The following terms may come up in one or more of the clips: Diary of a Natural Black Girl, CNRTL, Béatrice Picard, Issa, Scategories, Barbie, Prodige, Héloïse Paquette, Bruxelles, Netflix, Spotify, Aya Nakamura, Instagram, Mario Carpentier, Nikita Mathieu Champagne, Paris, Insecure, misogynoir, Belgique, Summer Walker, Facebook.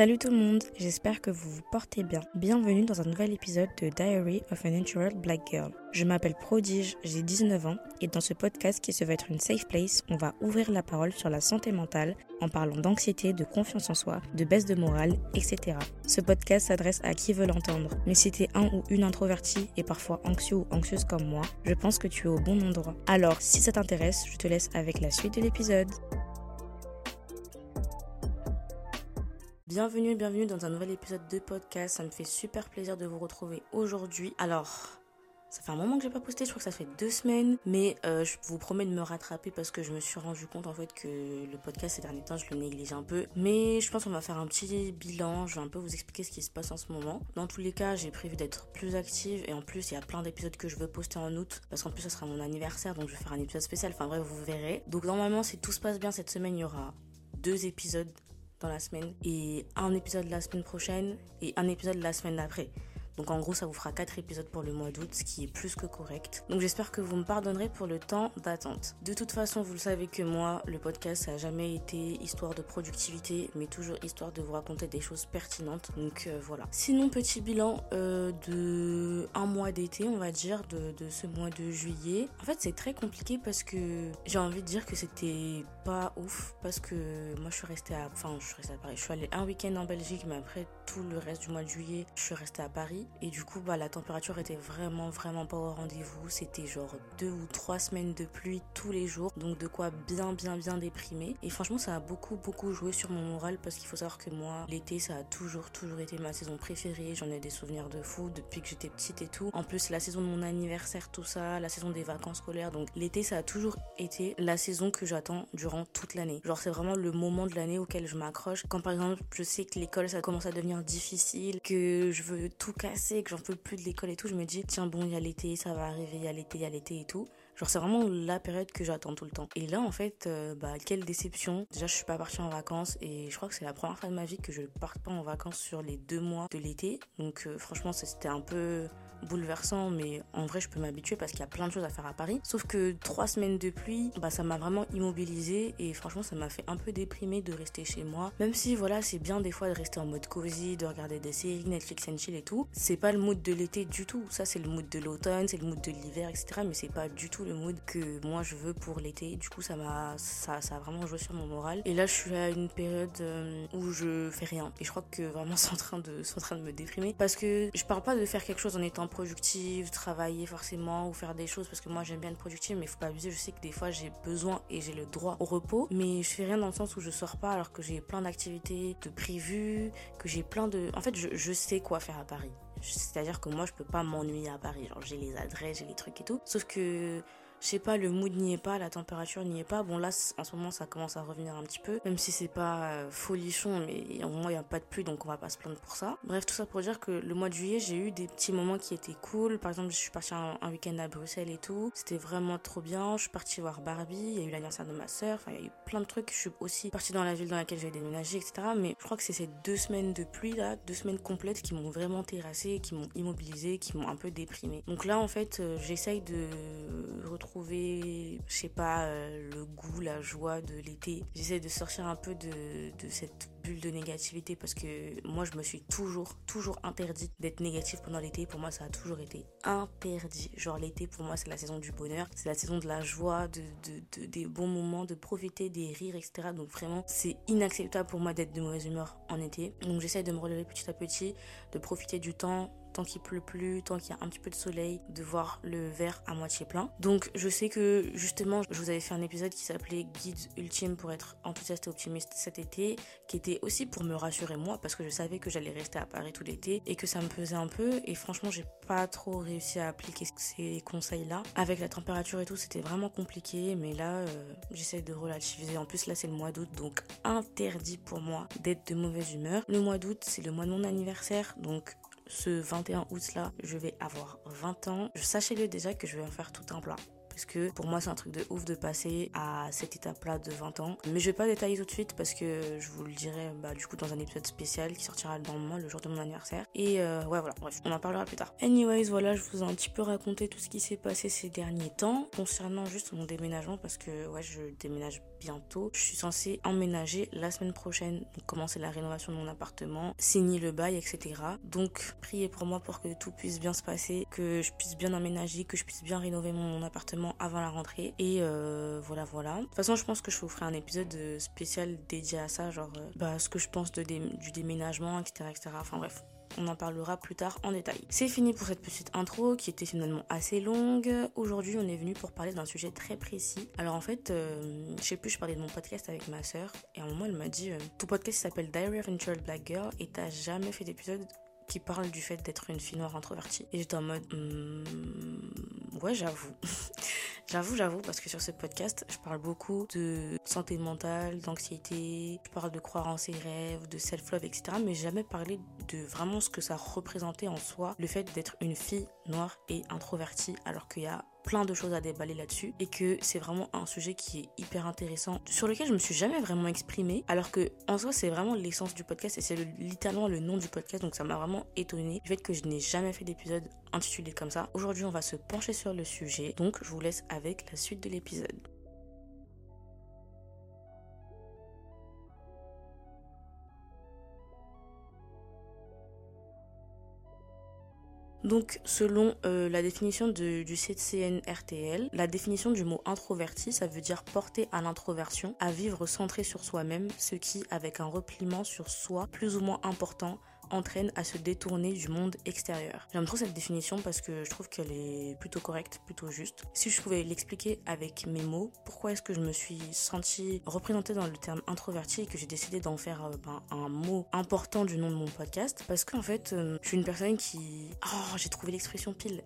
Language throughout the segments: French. Salut tout le monde, j'espère que vous vous portez bien. Bienvenue dans un nouvel épisode de Diary of a Natural Black Girl. Je m'appelle Prodige, j'ai 19 ans et dans ce podcast qui se veut être une safe place, on va ouvrir la parole sur la santé mentale en parlant d'anxiété, de confiance en soi, de baisse de morale, etc. Ce podcast s'adresse à qui veut l'entendre, mais si t'es un ou une introvertie et parfois anxieux ou anxieuse comme moi, je pense que tu es au bon endroit. Alors si ça t'intéresse, je te laisse avec la suite de l'épisode. Bienvenue dans un nouvel épisode de podcast, ça me fait super plaisir de vous retrouver aujourd'hui. Alors, ça fait un moment que j'ai pas posté, je crois que ça fait 2 semaines, mais je vous promets de me rattraper parce que je me suis rendu compte en fait que le podcast ces derniers temps je le négligeais un peu. Mais je pense qu'on va faire un petit bilan, je vais un peu vous expliquer ce qui se passe en ce moment. Dans tous les cas, j'ai prévu d'être plus active et en plus il y a plein d'épisodes que je veux poster en août parce qu'en plus ça sera mon anniversaire donc je vais faire un épisode spécial, enfin bref vous verrez. Donc normalement si tout se passe bien cette semaine il y aura 2 épisodes. Dans la semaine et un épisode la semaine prochaine et un épisode la semaine d'après. Donc en gros ça vous fera 4 épisodes pour le mois d'août, ce qui est plus que correct. Donc j'espère que vous me pardonnerez pour le temps d'attente. De toute façon vous le savez que moi le podcast ça a jamais été histoire de productivité mais toujours histoire de vous raconter des choses pertinentes. Donc voilà. Sinon petit bilan de un mois d'été on va dire de ce mois de juillet. En fait c'est très compliqué parce que j'ai envie de dire que c'était pas ouf parce que moi je suis restée à Paris. Je suis allée un week-end en Belgique mais après tout le reste du mois de juillet je suis restée à Paris. Et du coup, la température était vraiment pas au rendez-vous. C'était genre 2 ou 3 semaines de pluie tous les jours. Donc de quoi bien déprimer. Et franchement, ça a beaucoup joué sur mon moral parce qu'il faut savoir que moi, l'été, ça a toujours été ma saison préférée. J'en ai des souvenirs de fou depuis que j'étais petite et tout. En plus, la saison de mon anniversaire, tout ça, la saison des vacances scolaires. Donc l'été, ça a toujours été la saison que j'attends durant toute l'année. Genre, c'est vraiment le moment de l'année auquel je m'accroche. Quand par exemple, je sais que l'école, ça commence à devenir difficile, que je veux tout casser, que j'en peux plus de l'école et tout, je me dis tiens bon il y a l'été, ça va arriver, il y a l'été et tout. Genre c'est vraiment la période que j'attends tout le temps. Et là en fait, quelle déception. Déjà je suis pas partie en vacances et je crois que c'est la première fois de ma vie que je ne parte pas en vacances sur les 2 mois de l'été. Donc franchement c'était un peu bouleversant mais en vrai je peux m'habituer parce qu'il y a plein de choses à faire à Paris. Sauf que 3 semaines de pluie, ça m'a vraiment immobilisée et franchement ça m'a fait un peu déprimer de rester chez moi. Même si voilà c'est bien des fois de rester en mode cosy, de regarder des séries, Netflix and chill et tout. C'est pas le mood de l'été du tout, ça c'est le mood de l'automne, c'est le mood de l'hiver etc. Mais c'est pas du tout le mood que moi je veux pour l'été. Du coup ça a vraiment joué sur mon moral. Et là je suis à une période où je fais rien et je crois que vraiment c'est en train de me déprimer. Parce que je parle pas de faire quelque chose en étant productive, travailler forcément ou faire des choses parce que moi j'aime bien être productive mais faut pas abuser, je sais que des fois j'ai besoin et j'ai le droit au repos mais je fais rien dans le sens où je sors pas alors que j'ai plein d'activités de prévues, que j'ai plein de... En fait je sais quoi faire à Paris, c'est-à-dire que moi je peux pas m'ennuyer à Paris, genre j'ai les adresses, j'ai les trucs et tout, sauf que... Je sais pas, le mood n'y est pas, la température n'y est pas. Bon là, en ce moment, ça commence à revenir un petit peu. Même si c'est pas folichon, mais au moins il n'y a pas de pluie, donc on va pas se plaindre pour ça. Bref, tout ça pour dire que le mois de juillet, j'ai eu des petits moments qui étaient cool. Par exemple, je suis partie un week-end à Bruxelles et tout. C'était vraiment trop bien. Je suis partie voir Barbie, il y a eu l'anniversaire de ma sœur. Enfin, il y a eu plein de trucs. Je suis aussi partie dans la ville dans laquelle j'ai déménagé, etc. Mais je crois que c'est ces 2 semaines de pluie là, 2 semaines complètes qui m'ont vraiment terrassée, qui m'ont immobilisée, qui m'ont un peu déprimée. Donc là, en fait, j'essaye de retrouver le goût, la joie de l'été. J'essaie de sortir un peu de cette bulle de négativité parce que moi je me suis toujours interdite d'être négative pendant l'été. Pour moi ça a toujours été interdit. Genre l'été pour moi c'est la saison du bonheur, c'est la saison de la joie, des bons moments, de profiter des rires etc. Donc vraiment c'est inacceptable pour moi d'être de mauvaise humeur en été. Donc j'essaie de me relever petit à petit, de profiter du temps. Tant qu'il pleut plus, tant qu'il y a un petit peu de soleil, de voir le verre à moitié plein. Donc je sais que justement, je vous avais fait un épisode qui s'appelait Guide ultime pour être enthousiaste et optimiste cet été, qui était aussi pour me rassurer moi, parce que je savais que j'allais rester à Paris tout l'été et que ça me pesait un peu. Et franchement, j'ai pas trop réussi à appliquer ces conseils-là. Avec la température et tout, c'était vraiment compliqué, mais là, j'essaie de relativiser. En plus, là, c'est le mois d'août, donc interdit pour moi d'être de mauvaise humeur. Le mois d'août, c'est le mois de mon anniversaire, donc... Ce 21 août là, je vais avoir 20 ans. Sachez-le déjà que je vais en faire tout un plat. parce que pour moi c'est un truc de ouf de passer à cette étape-là de 20 ans. Mais je vais pas détailler tout de suite parce que je vous le dirai du coup dans un épisode spécial qui sortira dans le mois, le jour de mon anniversaire. Et bref, on en parlera plus tard. Anyways, voilà, je vous ai un petit peu raconté tout ce qui s'est passé ces derniers temps concernant juste mon déménagement parce que ouais, je déménage bientôt. Je suis censée emménager la semaine prochaine, donc commencer la rénovation de mon appartement, signer le bail, etc. Donc priez pour moi pour que tout puisse bien se passer, que je puisse bien emménager, que je puisse bien rénover mon appartement avant la rentrée. Et voilà. De toute façon, je pense que je vous ferai un épisode spécial dédié à ça, genre ce que je pense du déménagement, etc. Enfin bref. On en parlera plus tard en détail. C'est fini pour cette petite intro qui était finalement assez longue. Aujourd'hui, on est venu pour parler d'un sujet très précis. Alors en fait, je sais plus, je parlais de mon podcast avec ma sœur et à un moment elle m'a dit « Ton podcast s'appelle Diary of a Natural Black Girl et t'as jamais fait d'épisode qui parle du fait d'être une fille noire introvertie. » Et j'étais en mode ouais, j'avoue. J'avoue, parce que sur ce podcast, je parle beaucoup de santé mentale, d'anxiété, je parle de croire en ses rêves, de self-love, etc. Mais j'ai jamais parlé de vraiment ce que ça représentait en soi, le fait d'être une fille noire et introvertie, alors qu'il y a plein de choses à déballer là-dessus et que c'est vraiment un sujet qui est hyper intéressant sur lequel je me suis jamais vraiment exprimée, alors que en soi c'est vraiment l'essence du podcast et c'est littéralement le nom du podcast. Donc ça m'a vraiment étonnée du fait que je n'ai jamais fait d'épisode intitulé comme ça. Aujourd'hui, on va se pencher sur le sujet, donc je vous laisse avec la suite de l'épisode. Donc, selon la définition du CNRTL, la définition du mot introverti, ça veut dire porter à l'introversion, à vivre centré sur soi-même, ce qui, avec un repliement sur soi plus ou moins important, entraîne à se détourner du monde extérieur. J'aime trop cette définition parce que je trouve qu'elle est plutôt correcte, plutôt juste. Si je pouvais l'expliquer avec mes mots, pourquoi est-ce que je me suis sentie représentée dans le terme introverti et que j'ai décidé d'en faire un mot important du nom de mon podcast? Parce qu'en fait, je suis une personne qui... Oh, j'ai trouvé l'expression pile.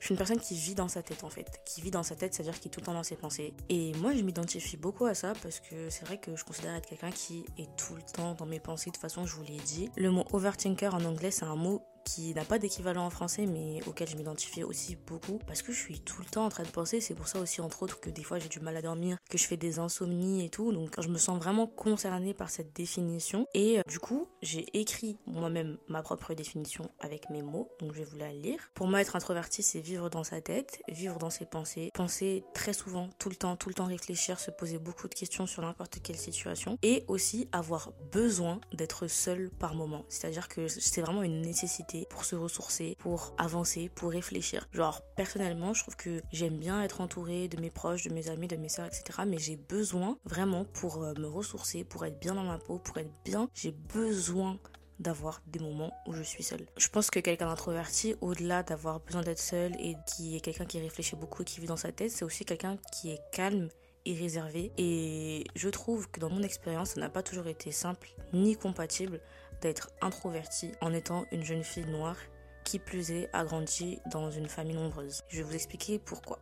Je suis une personne qui vit dans sa tête en fait. Qui vit dans sa tête, c'est-à-dire qui est tout le temps dans ses pensées. Et moi, je m'identifie beaucoup à ça parce que c'est vrai que je considère être quelqu'un qui est tout le temps dans mes pensées. De toute façon, je vous l'ai dit. Le mot overthinker en anglais, c'est un mot qui n'a pas d'équivalent en français mais auquel je m'identifie aussi beaucoup parce que je suis tout le temps en train de penser. C'est pour ça aussi entre autres que des fois j'ai du mal à dormir, que je fais des insomnies et tout. Donc je me sens vraiment concernée par cette définition et du coup j'ai écrit moi-même ma propre définition avec mes mots, donc je vais vous la lire. Pour moi, être introverti, c'est vivre dans sa tête, vivre dans ses pensées, penser très souvent, tout le temps, réfléchir, se poser beaucoup de questions sur n'importe quelle situation et aussi avoir besoin d'être seul par moment, c'est-à-dire que c'est vraiment une nécessité pour se ressourcer, pour avancer, pour réfléchir. Genre, personnellement, je trouve que j'aime bien être entourée de mes proches, de mes amis, de mes soeurs, etc. Mais j'ai besoin vraiment, pour me ressourcer, pour être bien dans ma peau, pour être bien, j'ai besoin d'avoir des moments où je suis seule. Je pense que quelqu'un d'introverti, au-delà d'avoir besoin d'être seul et qui est quelqu'un qui réfléchit beaucoup et qui vit dans sa tête, c'est aussi quelqu'un qui est calme et réservé. Et je trouve que dans mon expérience, ça n'a pas toujours été simple ni compatible d'être introvertie en étant une jeune fille noire qui plus est a grandi dans une famille nombreuse. Je vais vous expliquer pourquoi.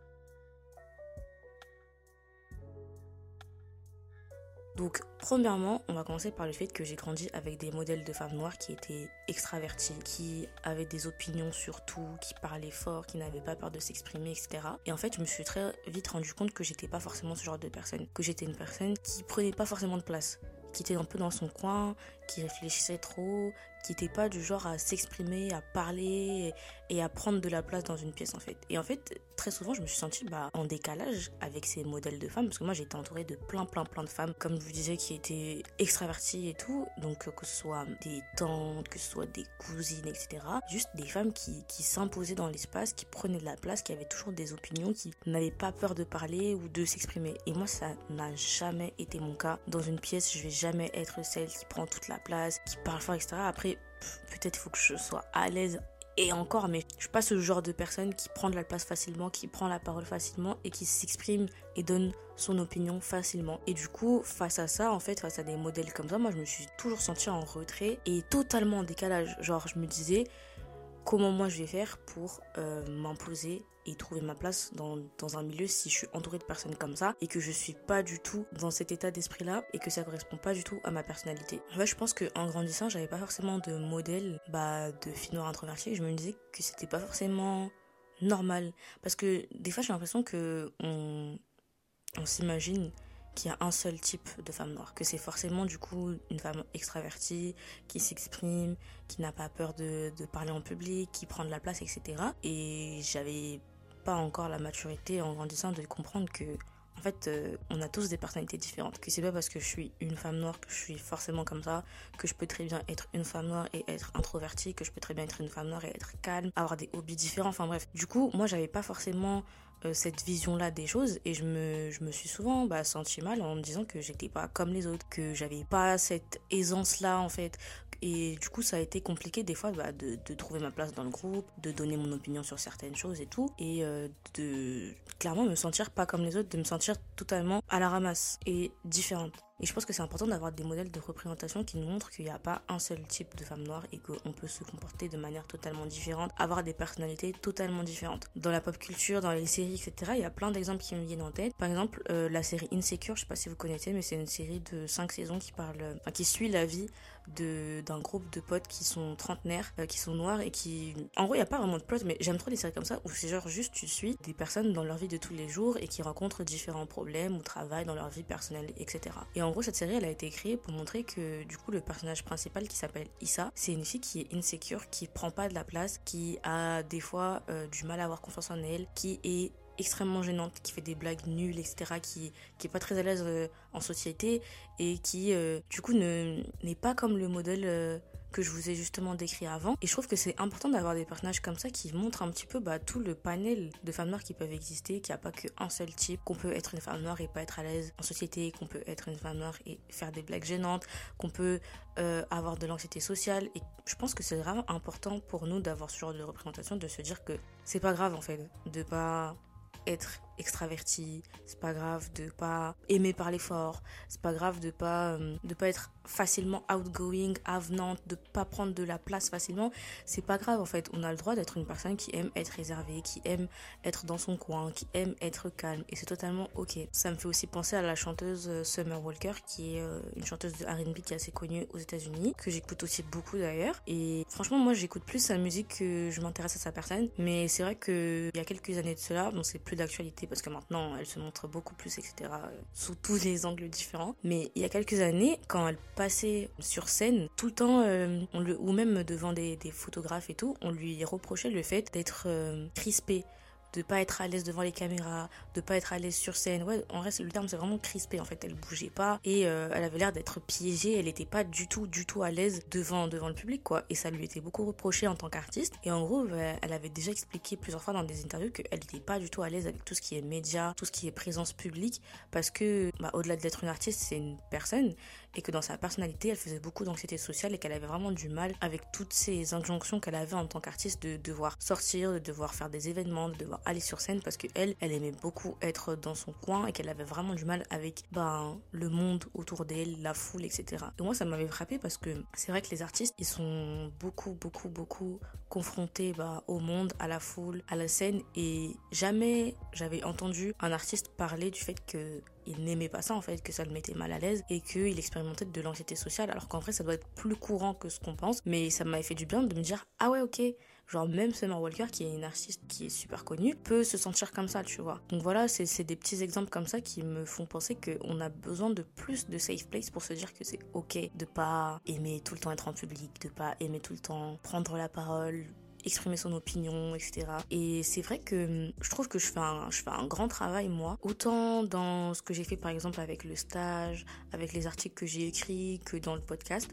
Donc premièrement, on va commencer par le fait que j'ai grandi avec des modèles de femmes noires qui étaient extraverties, qui avaient des opinions sur tout, qui parlaient fort, qui n'avaient pas peur de s'exprimer, etc. Et en fait, je me suis très vite rendu compte que j'étais pas forcément ce genre de personne, que j'étais une personne qui prenait pas forcément de place, qui était un peu dans son coin, qui réfléchissait trop, qui n'était pas du genre à s'exprimer, à parler et à prendre de la place dans une pièce en fait. Et en fait, très souvent, je me suis sentie en décalage avec ces modèles de femmes parce que moi, j'étais entourée de plein de femmes, comme je vous disais, qui étaient extraverties et tout. Donc que ce soit des tantes, que ce soit des cousines, etc. Juste des femmes qui s'imposaient dans l'espace, qui prenaient de la place, qui avaient toujours des opinions, qui n'avaient pas peur de parler ou de s'exprimer. Et moi, ça n'a jamais été mon cas. Dans une pièce, je vais jamais être celle qui prend toute la place, qui parle fort, etc. Après, peut-être faut que je sois à l'aise et encore, mais je suis pas ce genre de personne qui prend de la place facilement, qui prend la parole facilement et qui s'exprime et donne son opinion facilement. Et du coup, face à ça, en fait, face à des modèles comme ça, moi je me suis toujours sentie en retrait et totalement en décalage. Genre, je me disais comment moi je vais faire pour m'imposer et trouver ma place dans un milieu si je suis entourée de personnes comme ça et que je suis pas du tout dans cet état d'esprit là et que ça correspond pas du tout à ma personnalité. En fait, je pense qu'en grandissant, j'avais pas forcément de modèle de fille noire introvertie. Je me disais que c'était pas forcément normal. Parce que des fois, j'ai l'impression que on s'imagine qu'il y a un seul type de femme noire, que c'est forcément du coup une femme extravertie, qui s'exprime, qui n'a pas peur de parler en public, qui prend de la place, etc. Et j'avais pas encore la maturité en grandissant de comprendre que en fait on a tous des personnalités différentes, que c'est pas parce que je suis une femme noire que je suis forcément comme ça, que je peux très bien être une femme noire et être introvertie, que je peux très bien être une femme noire et être calme, avoir des hobbies différents, enfin bref. Du coup, moi j'avais pas forcément cette vision-là des choses et je me suis souvent sentie mal en me disant que j'étais pas comme les autres, que j'avais pas cette aisance-là en fait. Et du coup, ça a été compliqué des fois de trouver ma place dans le groupe, de donner mon opinion sur certaines choses et tout, et de clairement me sentir pas comme les autres, de me sentir totalement à la ramasse et différente. Et je pense que c'est important d'avoir des modèles de représentation qui nous montrent qu'il n'y a pas un seul type de femme noire et qu'on peut se comporter de manière totalement différente, avoir des personnalités totalement différentes. Dans la pop culture, dans les séries, etc., il y a plein d'exemples qui me viennent en tête. Par exemple, la série Insecure, je ne sais pas si vous connaissez, mais c'est une série de 5 saisons qui parle, qui suit la vie d'un groupe de potes qui sont trentenaires, qui sont noirs et qui... En gros, il n'y a pas vraiment de plot, mais j'aime trop des séries comme ça où c'est genre juste tu suis des personnes dans leur vie de tous les jours et qui rencontrent différents problèmes ou travaillent dans leur vie personnelle, etc. Et en gros, cette série, elle a été créée pour montrer que du coup, le personnage principal qui s'appelle Issa, c'est une fille qui est insécure, qui prend pas de la place, qui a des fois du mal à avoir confiance en elle, qui est extrêmement gênante, qui fait des blagues nulles, etc., qui est pas très à l'aise en société et qui du coup n'est pas comme le modèle que je vous ai justement décrit avant. Et je trouve que c'est important d'avoir des personnages comme ça qui montrent un petit peu tout le panel de femmes noires qui peuvent exister, qu'il n'y a pas qu'un seul type, qu'on peut être une femme noire et pas être à l'aise en société, qu'on peut être une femme noire et faire des blagues gênantes, qu'on peut avoir de l'anxiété sociale. Et je pense que c'est vraiment important pour nous d'avoir ce genre de représentation, de se dire que c'est pas grave en fait de pas être extraverti, c'est pas grave de pas aimer parler fort, c'est pas grave de pas être facilement outgoing, avenante, de pas prendre de la place facilement, c'est pas grave en fait, on a le droit d'être une personne qui aime être réservée, qui aime être dans son coin, qui aime être calme et c'est totalement ok. Ça me fait aussi penser à la chanteuse Summer Walker qui est une chanteuse de R&B qui est assez connue aux États-Unis, que j'écoute aussi beaucoup d'ailleurs, et franchement moi j'écoute plus sa musique que je m'intéresse à sa personne, mais c'est vrai que il y a quelques années de cela, bon c'est plus d'actualité parce que maintenant elle se montre beaucoup plus, etc., sous tous les angles différents. Mais il y a quelques années, quand elle passait sur scène, tout le temps, ou même devant des photographes et tout, on lui reprochait le fait d'être crispée, de pas être à l'aise devant les caméras, de pas être à l'aise sur scène. Ouais, en reste, le terme c'est vraiment crispée en fait, elle bougeait pas et elle avait l'air d'être piégée, elle était pas du tout à l'aise devant le public quoi. Et ça lui était beaucoup reproché en tant qu'artiste. Et en gros, elle avait déjà expliqué plusieurs fois dans des interviews qu'elle était pas du tout à l'aise avec tout ce qui est médias, tout ce qui est présence publique, parce que au-delà d'être une artiste, c'est une personne et que dans sa personnalité, elle faisait beaucoup d'anxiété sociale et qu'elle avait vraiment du mal avec toutes ces injonctions qu'elle avait en tant qu'artiste de devoir sortir, de devoir faire des événements, de devoir aller sur scène, parce qu'elle aimait beaucoup être dans son coin et qu'elle avait vraiment du mal avec le monde autour d'elle, la foule, etc. Et moi, ça m'avait frappé parce que c'est vrai que les artistes, ils sont beaucoup confrontés au monde, à la foule, à la scène, et jamais j'avais entendu un artiste parler du fait que il n'aimait pas ça en fait, que ça le mettait mal à l'aise et qu'il expérimentait de l'anxiété sociale, alors qu'en vrai ça doit être plus courant que ce qu'on pense. Mais ça m'avait fait du bien de me dire ah ouais ok, genre même Summer Walker qui est une artiste qui est super connue peut se sentir comme ça, tu vois. Donc voilà, c'est des petits exemples comme ça qui me font penser qu'on a besoin de plus de safe place pour se dire que c'est ok de pas aimer tout le temps être en public, de pas aimer tout le temps prendre la parole, exprimer son opinion, etc. Et c'est vrai que je trouve que je fais un grand travail, moi. Autant dans ce que j'ai fait, par exemple, avec le stage, avec les articles que j'ai écrits, que dans le podcast,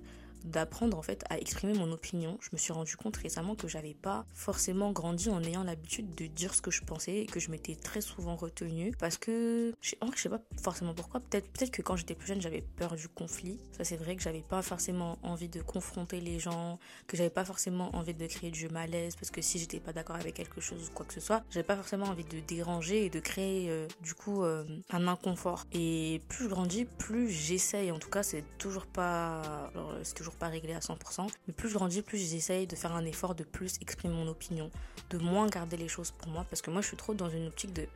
d'apprendre en fait à exprimer mon opinion. Je me suis rendu compte récemment que j'avais pas forcément grandi en ayant l'habitude de dire ce que je pensais et que je m'étais très souvent retenue parce que en vrai, je sais pas forcément pourquoi, peut-être que quand j'étais plus jeune j'avais peur du conflit, ça c'est vrai, que j'avais pas forcément envie de confronter les gens, que j'avais pas forcément envie de créer du malaise parce que si j'étais pas d'accord avec quelque chose ou quoi que ce soit, j'avais pas forcément envie de déranger et de créer un inconfort. Et plus je grandis, plus j'essaye, en tout cas c'est toujours pas réglé à 100%, mais plus je grandis, plus j'essaye de faire un effort de plus exprimer mon opinion, de moins garder les choses pour moi, parce que moi je suis trop dans une optique de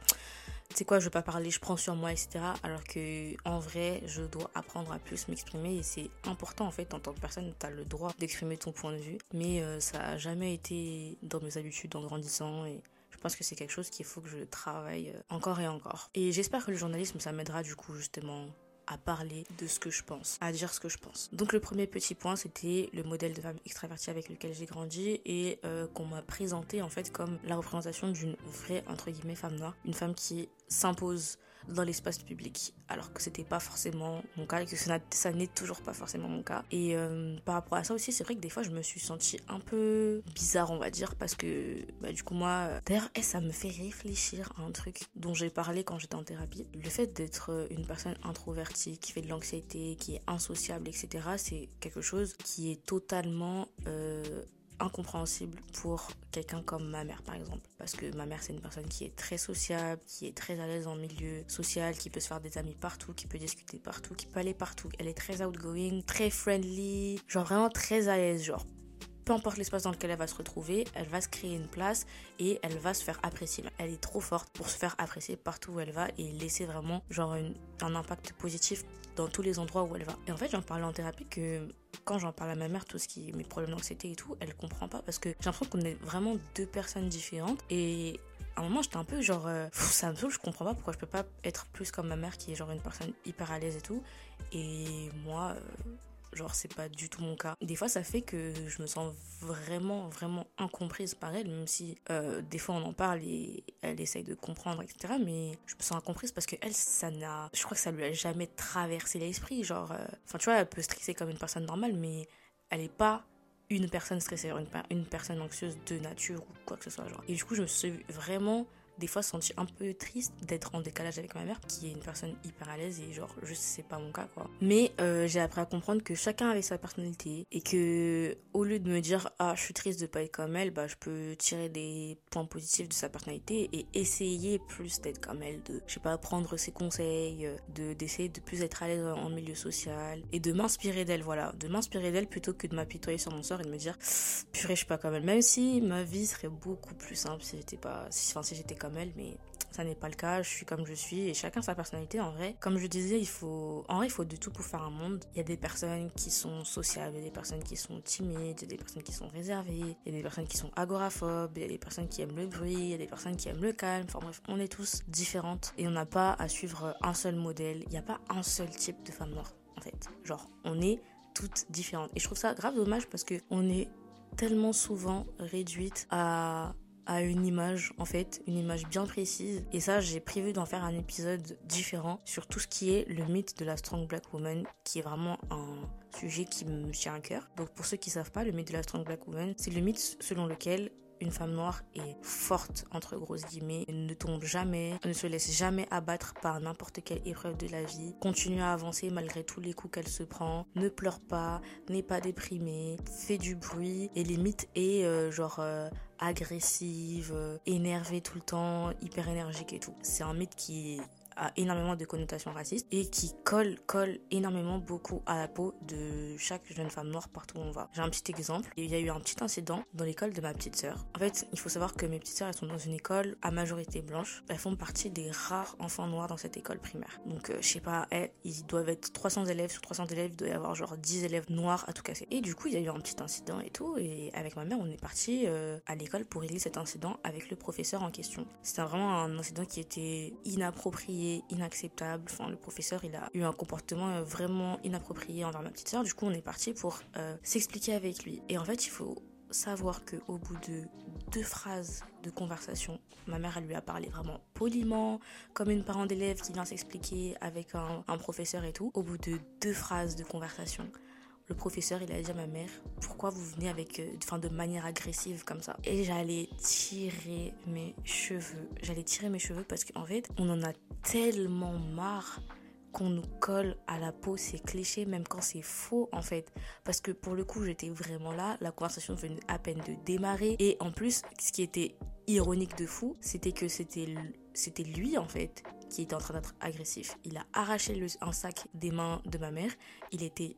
tu sais quoi, je veux pas parler, je prends sur moi, etc., alors que en vrai je dois apprendre à plus m'exprimer et c'est important en fait. En tant que personne, t'as le droit d'exprimer ton point de vue, mais ça a jamais été dans mes habitudes en grandissant, et je pense que c'est quelque chose qu'il faut que je travaille encore et encore. Et j'espère que le journalisme, ça m'aidera du coup justement à parler de ce que je pense, à dire ce que je pense. Donc le premier petit point, c'était le modèle de femme extravertie avec lequel j'ai grandi et qu'on m'a présenté en fait comme la représentation d'une vraie entre guillemets femme noire, une femme qui s'impose dans l'espace public, alors que c'était pas forcément mon cas et que ça n'est toujours pas forcément mon cas. Et par rapport à ça aussi, c'est vrai que des fois je me suis sentie un peu bizarre, on va dire, parce que du coup moi, d'ailleurs ça me fait réfléchir à un truc dont j'ai parlé quand j'étais en thérapie. Le fait d'être une personne introvertie, qui fait de l'anxiété, qui est insociable, etc., c'est quelque chose qui est totalement incompréhensible pour quelqu'un comme ma mère par exemple, parce que ma mère c'est une personne qui est très sociable, qui est très à l'aise en milieu social, qui peut se faire des amis partout, qui peut discuter partout, qui peut aller partout. Elle est très outgoing, très friendly, genre vraiment très à l'aise, genre peu importe l'espace dans lequel elle va se retrouver, elle va se créer une place et elle va se faire apprécier. Elle est trop forte pour se faire apprécier partout où elle va et laisser vraiment genre un impact positif dans tous les endroits où elle va. Et en fait j'en parlais en thérapie que quand j'en parle à ma mère, tout ce qui est mes problèmes d'anxiété et tout, elle comprend pas parce que j'ai l'impression qu'on est vraiment deux personnes différentes. Et à un moment j'étais un peu genre ça me saoule, je comprends pas pourquoi je peux pas être plus comme ma mère qui est genre une personne hyper à l'aise et tout, et moi genre c'est pas du tout mon cas. Des fois ça fait que je me sens vraiment incomprise par elle, même si des fois on en parle et elle essaye de comprendre, etc., mais je me sens incomprise parce que elle, je crois que ça lui a jamais traversé l'esprit, genre enfin tu vois, elle peut stresser comme une personne normale, mais elle est pas une personne stressée, une personne anxieuse de nature ou quoi que ce soit, genre. Et du coup je me suis vraiment des fois sentie un peu triste d'être en décalage avec ma mère qui est une personne hyper à l'aise et genre juste c'est pas mon cas quoi. Mais j'ai appris à comprendre que chacun avait sa personnalité et que au lieu de me dire ah je suis triste de pas être comme elle, bah je peux tirer des points positifs de sa personnalité et essayer plus d'être comme elle, de je sais pas prendre ses conseils, d'essayer de plus être à l'aise en milieu social et de m'inspirer d'elle, voilà, de m'inspirer d'elle plutôt que de m'apitoyer sur mon sort et de me dire purée je suis pas comme elle, même si ma vie serait beaucoup plus simple si j'étais comme elle, mais ça n'est pas le cas, je suis comme je suis et chacun sa personnalité en vrai. Comme je disais, il faut de tout pour faire un monde. Il y a des personnes qui sont sociables, il y a des personnes qui sont timides, il y a des personnes qui sont réservées, il y a des personnes qui sont agoraphobes, il y a des personnes qui aiment le bruit, il y a des personnes qui aiment le calme. Enfin bref, on est tous différentes et on n'a pas à suivre un seul modèle. Il n'y a pas un seul type de femme noire en fait. Genre, on est toutes différentes et je trouve ça grave dommage parce que on est tellement souvent réduite à une image en fait, une image bien précise, et ça j'ai prévu d'en faire un épisode différent sur tout ce qui est le mythe de la strong black woman, qui est vraiment un sujet qui me tient à cœur. Donc pour ceux qui savent pas, le mythe de la strong black woman, c'est le mythe selon lequel une femme noire est forte, entre grosses guillemets, ne tombe jamais, ne se laisse jamais abattre par n'importe quelle épreuve de la vie, continue à avancer malgré tous les coups qu'elle se prend, ne pleure pas, n'est pas déprimée, fait du bruit et limite est agressive, énervée tout le temps, hyper énergique et tout. C'est un mythe qui a énormément de connotations racistes et qui colle énormément beaucoup à la peau de chaque jeune femme noire partout où on va. J'ai un petit exemple. Il y a eu un petit incident dans l'école de ma petite sœur. En fait, il faut savoir que mes petites sœurs, elles sont dans une école à majorité blanche. Elles font partie des rares enfants noirs dans cette école primaire. Donc, je sais pas, ils doivent être 300 élèves. Sur 300 élèves, il doit y avoir genre 10 élèves noirs à tout casser. Et du coup, il y a eu un petit incident et tout. Et avec ma mère, on est parti à l'école pour régler cet incident avec le professeur en question. C'était vraiment un incident qui était inapproprié, inacceptable. Enfin, le professeur, il a eu un comportement vraiment inapproprié envers ma petite sœur. Du coup, on est parti pour s'expliquer avec lui. Et en fait, il faut savoir que au bout de 2 phrases de conversation, ma mère, elle lui a parlé vraiment poliment, comme une parent d'élève qui vient s'expliquer avec un professeur et tout. Au bout de 2 phrases de conversation, le professeur, il a dit à ma mère, pourquoi vous venez de manière agressive comme ça? Et j'allais tirer mes cheveux parce qu'en fait, on en a tellement marre qu'on nous colle à la peau ces clichés, même quand c'est faux en fait. Parce que pour le coup, j'étais vraiment là, la conversation venait à peine de démarrer. Et en plus, ce qui était ironique de fou, c'était que c'était lui en fait qui était en train d'être agressif. Il a arraché un sac des mains de ma mère, il était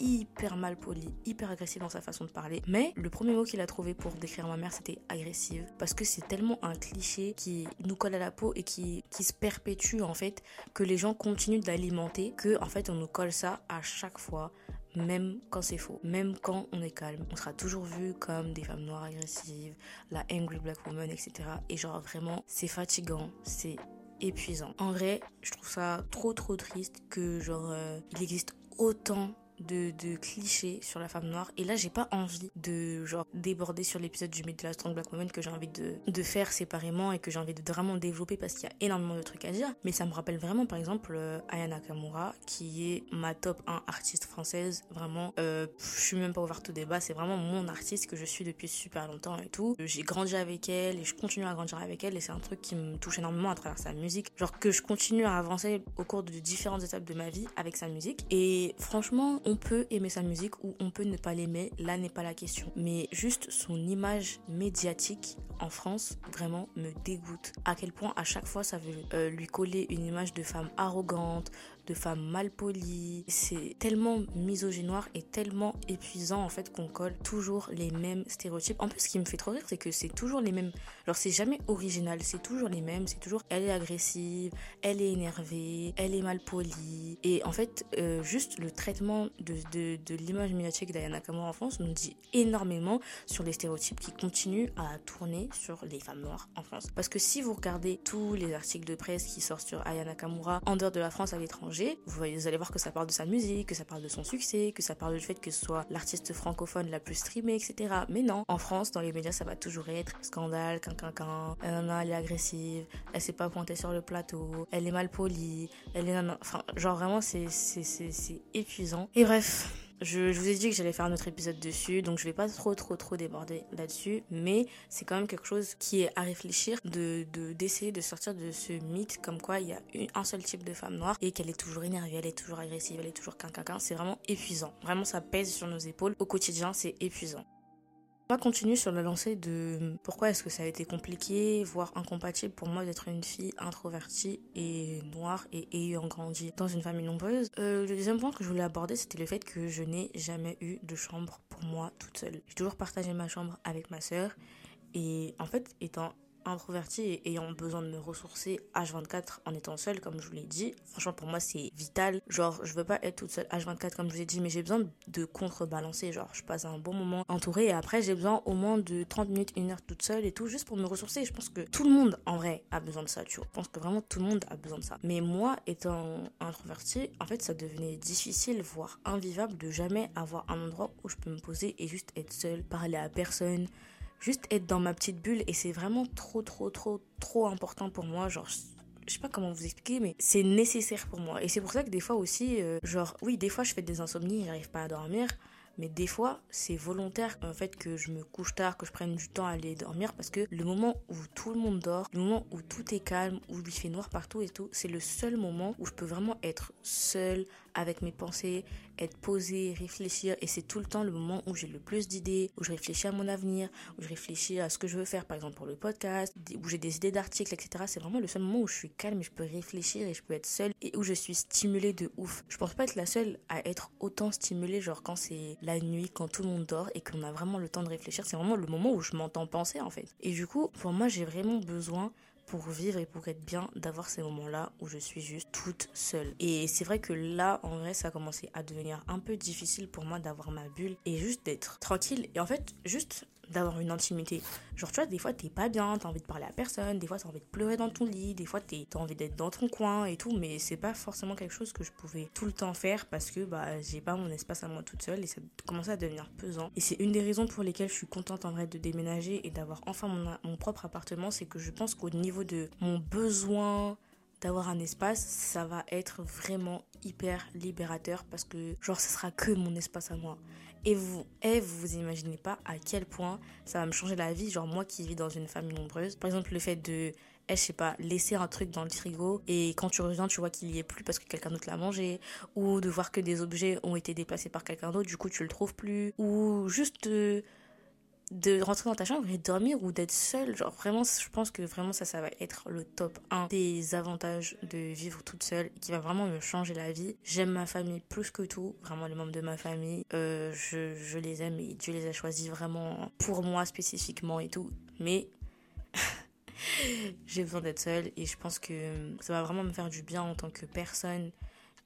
hyper mal poli, hyper agressif dans sa façon de parler, mais le premier mot qu'il a trouvé pour décrire ma mère, c'était agressive, parce que c'est tellement un cliché qui nous colle à la peau et qui se perpétue en fait, que les gens continuent d'alimenter, que en fait on nous colle ça à chaque fois, même quand c'est faux, même quand on est calme. On sera toujours vu comme des femmes noires agressives, la angry black woman, etc. Et genre vraiment, c'est fatigant, c'est épuisant. En vrai, je trouve ça trop triste que genre il existe autant de clichés sur la femme noire, et là j'ai pas envie de genre déborder sur l'épisode du mythe de la strong black woman que j'ai envie de faire séparément et que j'ai envie de vraiment développer parce qu'il y a énormément de trucs à dire, mais ça me rappelle vraiment par exemple Aya Nakamura, qui est ma top 1 artiste française, vraiment je suis même pas ouverte au débat, c'est vraiment mon artiste que je suis depuis super longtemps et tout, j'ai grandi avec elle et je continue à grandir avec elle, et c'est un truc qui me touche énormément à travers sa musique, genre que je continue à avancer au cours de différentes étapes de ma vie avec sa musique. Et franchement, on peut aimer sa musique ou on peut ne pas l'aimer, là n'est pas la question. Mais juste son image médiatique en France vraiment me dégoûte. À quel point à chaque fois ça veut lui coller une image de femme arrogante, de femmes mal polies. C'est tellement misogynoir et tellement épuisant en fait qu'on colle toujours les mêmes stéréotypes. En plus, ce qui me fait trop rire, c'est que c'est toujours les mêmes. Alors c'est jamais original, c'est toujours les mêmes. C'est toujours elle est agressive, elle est énervée, elle est mal polie. Et en fait, juste le traitement de l'image médiatique d'Aya Nakamura en France nous dit énormément sur les stéréotypes qui continuent à tourner sur les femmes noires en France. Parce que si vous regardez tous les articles de presse qui sortent sur Aya Nakamura en dehors de la France à l'étranger, vous allez voir que ça parle de sa musique, que ça parle de son succès, que ça parle du fait que ce soit l'artiste francophone la plus streamée, etc. Mais non, en France, dans les médias, ça va toujours être scandale, quinquinquin, elle est agressive, elle s'est pas pointée sur le plateau, elle est mal polie, elle est nanana. Enfin, genre vraiment, c'est épuisant. Et bref, je vous ai dit que j'allais faire un autre épisode dessus, donc je vais pas trop déborder là-dessus, mais c'est quand même quelque chose qui est à réfléchir, d'essayer de sortir de ce mythe comme quoi il y a un seul type de femme noire et qu'elle est toujours énervée, elle est toujours agressive, elle est toujours quinquinquin. C'est vraiment épuisant, vraiment ça pèse sur nos épaules au quotidien, c'est épuisant. On va continuer sur la lancée de pourquoi est-ce que ça a été compliqué, voire incompatible pour moi d'être une fille introvertie et noire et ayant grandi dans une famille nombreuse. Le deuxième point que je voulais aborder, c'était le fait que je n'ai jamais eu de chambre pour moi toute seule. J'ai toujours partagé ma chambre avec ma sœur, et en fait, étant introvertie et ayant besoin de me ressourcer H24 en étant seule, comme je vous l'ai dit, franchement pour moi c'est vital, genre je veux pas être toute seule H24 comme je vous l'ai dit, mais j'ai besoin de contrebalancer, genre je passe un bon moment entourée et après j'ai besoin au moins de 30 minutes, 1 heure toute seule et tout, juste pour me ressourcer. Je pense que tout le monde en vrai a besoin de ça, tu vois, je pense que vraiment tout le monde a besoin de ça, mais moi étant introvertie, en fait ça devenait difficile voire invivable de jamais avoir un endroit où je peux me poser et juste être seule, parler à personne, juste être dans ma petite bulle, et c'est vraiment trop important pour moi, genre je sais pas comment vous expliquer, mais c'est nécessaire pour moi, et c'est pour ça que des fois aussi, genre oui des fois je fais des insomnies, j'arrive pas à dormir, mais des fois c'est volontaire en fait que je me couche tard, que je prenne du temps à aller dormir, parce que le moment où tout le monde dort, le moment où tout est calme, où il fait noir partout et tout, c'est le seul moment où je peux vraiment être seule avec mes pensées, être posée, réfléchir, et c'est tout le temps le moment où j'ai le plus d'idées, où je réfléchis à mon avenir, où je réfléchis à ce que je veux faire par exemple pour le podcast, où j'ai des idées d'articles, etc. C'est vraiment le seul moment où je suis calme et je peux réfléchir et je peux être seule et où je suis stimulée de ouf. Je pense pas être la seule à être autant stimulée, genre quand c'est la nuit, quand tout le monde dort et qu'on a vraiment le temps de réfléchir, c'est vraiment le moment où je m'entends penser en fait. Et du coup, pour moi, j'ai vraiment besoin, pour vivre et pour être bien, d'avoir ces moments-là où je suis juste toute seule. Et c'est vrai que là, en vrai, ça a commencé à devenir un peu difficile pour moi d'avoir ma bulle et juste d'être tranquille. Et en fait, juste d'avoir une intimité. Genre, tu vois, des fois, t'es pas bien, t'as envie de parler à personne, des fois, t'as envie de pleurer dans ton lit, des fois, t'as envie d'être dans ton coin et tout, mais c'est pas forcément quelque chose que je pouvais tout le temps faire parce que, bah, j'ai pas mon espace à moi toute seule et ça commençait à devenir pesant. Et c'est une des raisons pour lesquelles je suis contente, en vrai, de déménager et d'avoir enfin mon propre appartement, c'est que je pense qu'au niveau de mon besoin d'avoir un espace, ça va être vraiment hyper libérateur parce que, genre, ça sera que mon espace à moi. Et vous imaginez pas à quel point ça va me changer la vie, genre moi qui vis dans une famille nombreuse. Par exemple, le fait de, je sais pas, laisser un truc dans le frigo et quand tu reviens, tu vois qu'il y est plus parce que quelqu'un d'autre l'a mangé, ou de voir que des objets ont été déplacés par quelqu'un d'autre, du coup tu le trouves plus, ou juste de rentrer dans ta chambre et dormir ou d'être seule, genre vraiment je pense que vraiment ça va être le top 1 des avantages de vivre toute seule qui va vraiment me changer la vie. J'aime ma famille plus que tout, vraiment les membres de ma famille, je les aime et Dieu les a choisis vraiment pour moi spécifiquement et tout, mais j'ai besoin d'être seule et je pense que ça va vraiment me faire du bien en tant que personne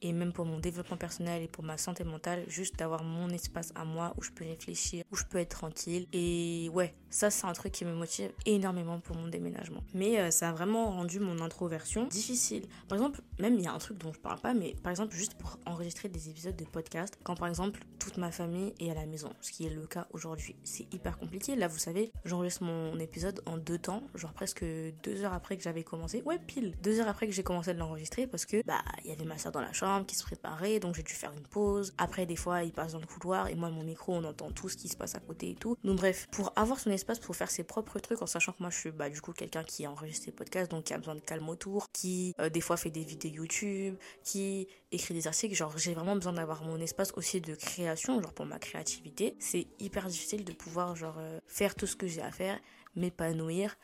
et même pour mon développement personnel et pour ma santé mentale, juste d'avoir mon espace à moi où je peux réfléchir, où je peux être tranquille. Et ouais, ça c'est un truc qui me motive énormément pour mon déménagement. Mais ça a vraiment rendu mon introversion difficile. Par exemple, même il y a un truc dont je parle pas, mais par exemple juste pour enregistrer des épisodes de podcast, quand par exemple toute ma famille est à la maison, ce qui est le cas aujourd'hui, c'est hyper compliqué. Là vous savez, j'enregistre mon épisode en 2 temps, genre presque 2 heures après que j'avais commencé, ouais pile 2 heures après que j'ai commencé de l'enregistrer, parce que bah il y avait ma soeur dans la chambre qui se préparait, donc j'ai dû faire une pause. Après des fois il passe dans le couloir et moi mon micro on entend tout ce qui se passe à côté et tout. Donc bref, pour avoir son espace pour faire ses propres trucs, en sachant que moi je suis bah du coup quelqu'un qui enregistre des podcasts, donc qui a besoin de calme autour, qui des fois fait des vidéos YouTube, qui écrit des articles, genre j'ai vraiment besoin d'avoir mon espace aussi de création, genre pour ma créativité. C'est hyper difficile de pouvoir genre faire tout ce que j'ai à faire, m'épanouir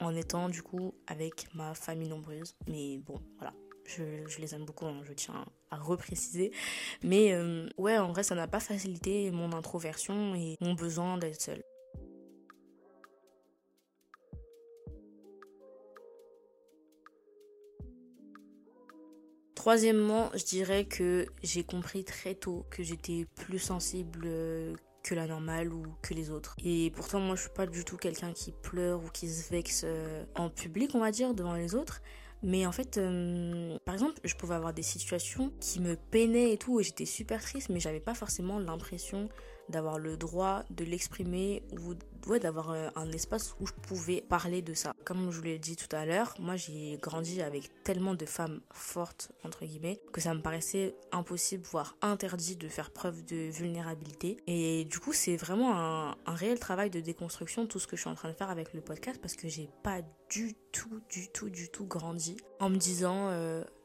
en étant du coup avec ma famille nombreuse. Mais bon, voilà, je les aime beaucoup, hein, je tiens à repréciser. Mais ouais, en vrai, ça n'a pas facilité mon introversion et mon besoin d'être seule. Troisièmement, je dirais que j'ai compris très tôt que j'étais plus sensible que la normale ou que les autres. Et pourtant moi je suis pas du tout quelqu'un qui pleure ou qui se vexe en public, on va dire, devant les autres. Mais en fait, par exemple, je pouvais avoir des situations qui me peinaient et tout, et j'étais super triste, mais j'avais pas forcément l'impression d'avoir le droit de l'exprimer ou ouais, d'avoir un espace où je pouvais parler de ça. Comme je vous l'ai dit tout à l'heure, moi j'ai grandi avec tellement de femmes fortes, entre guillemets, que ça me paraissait impossible, voire interdit de faire preuve de vulnérabilité. Et du coup, c'est vraiment un réel travail de déconstruction, tout ce que je suis en train de faire avec le podcast, parce que j'ai pas du tout grandi en me disant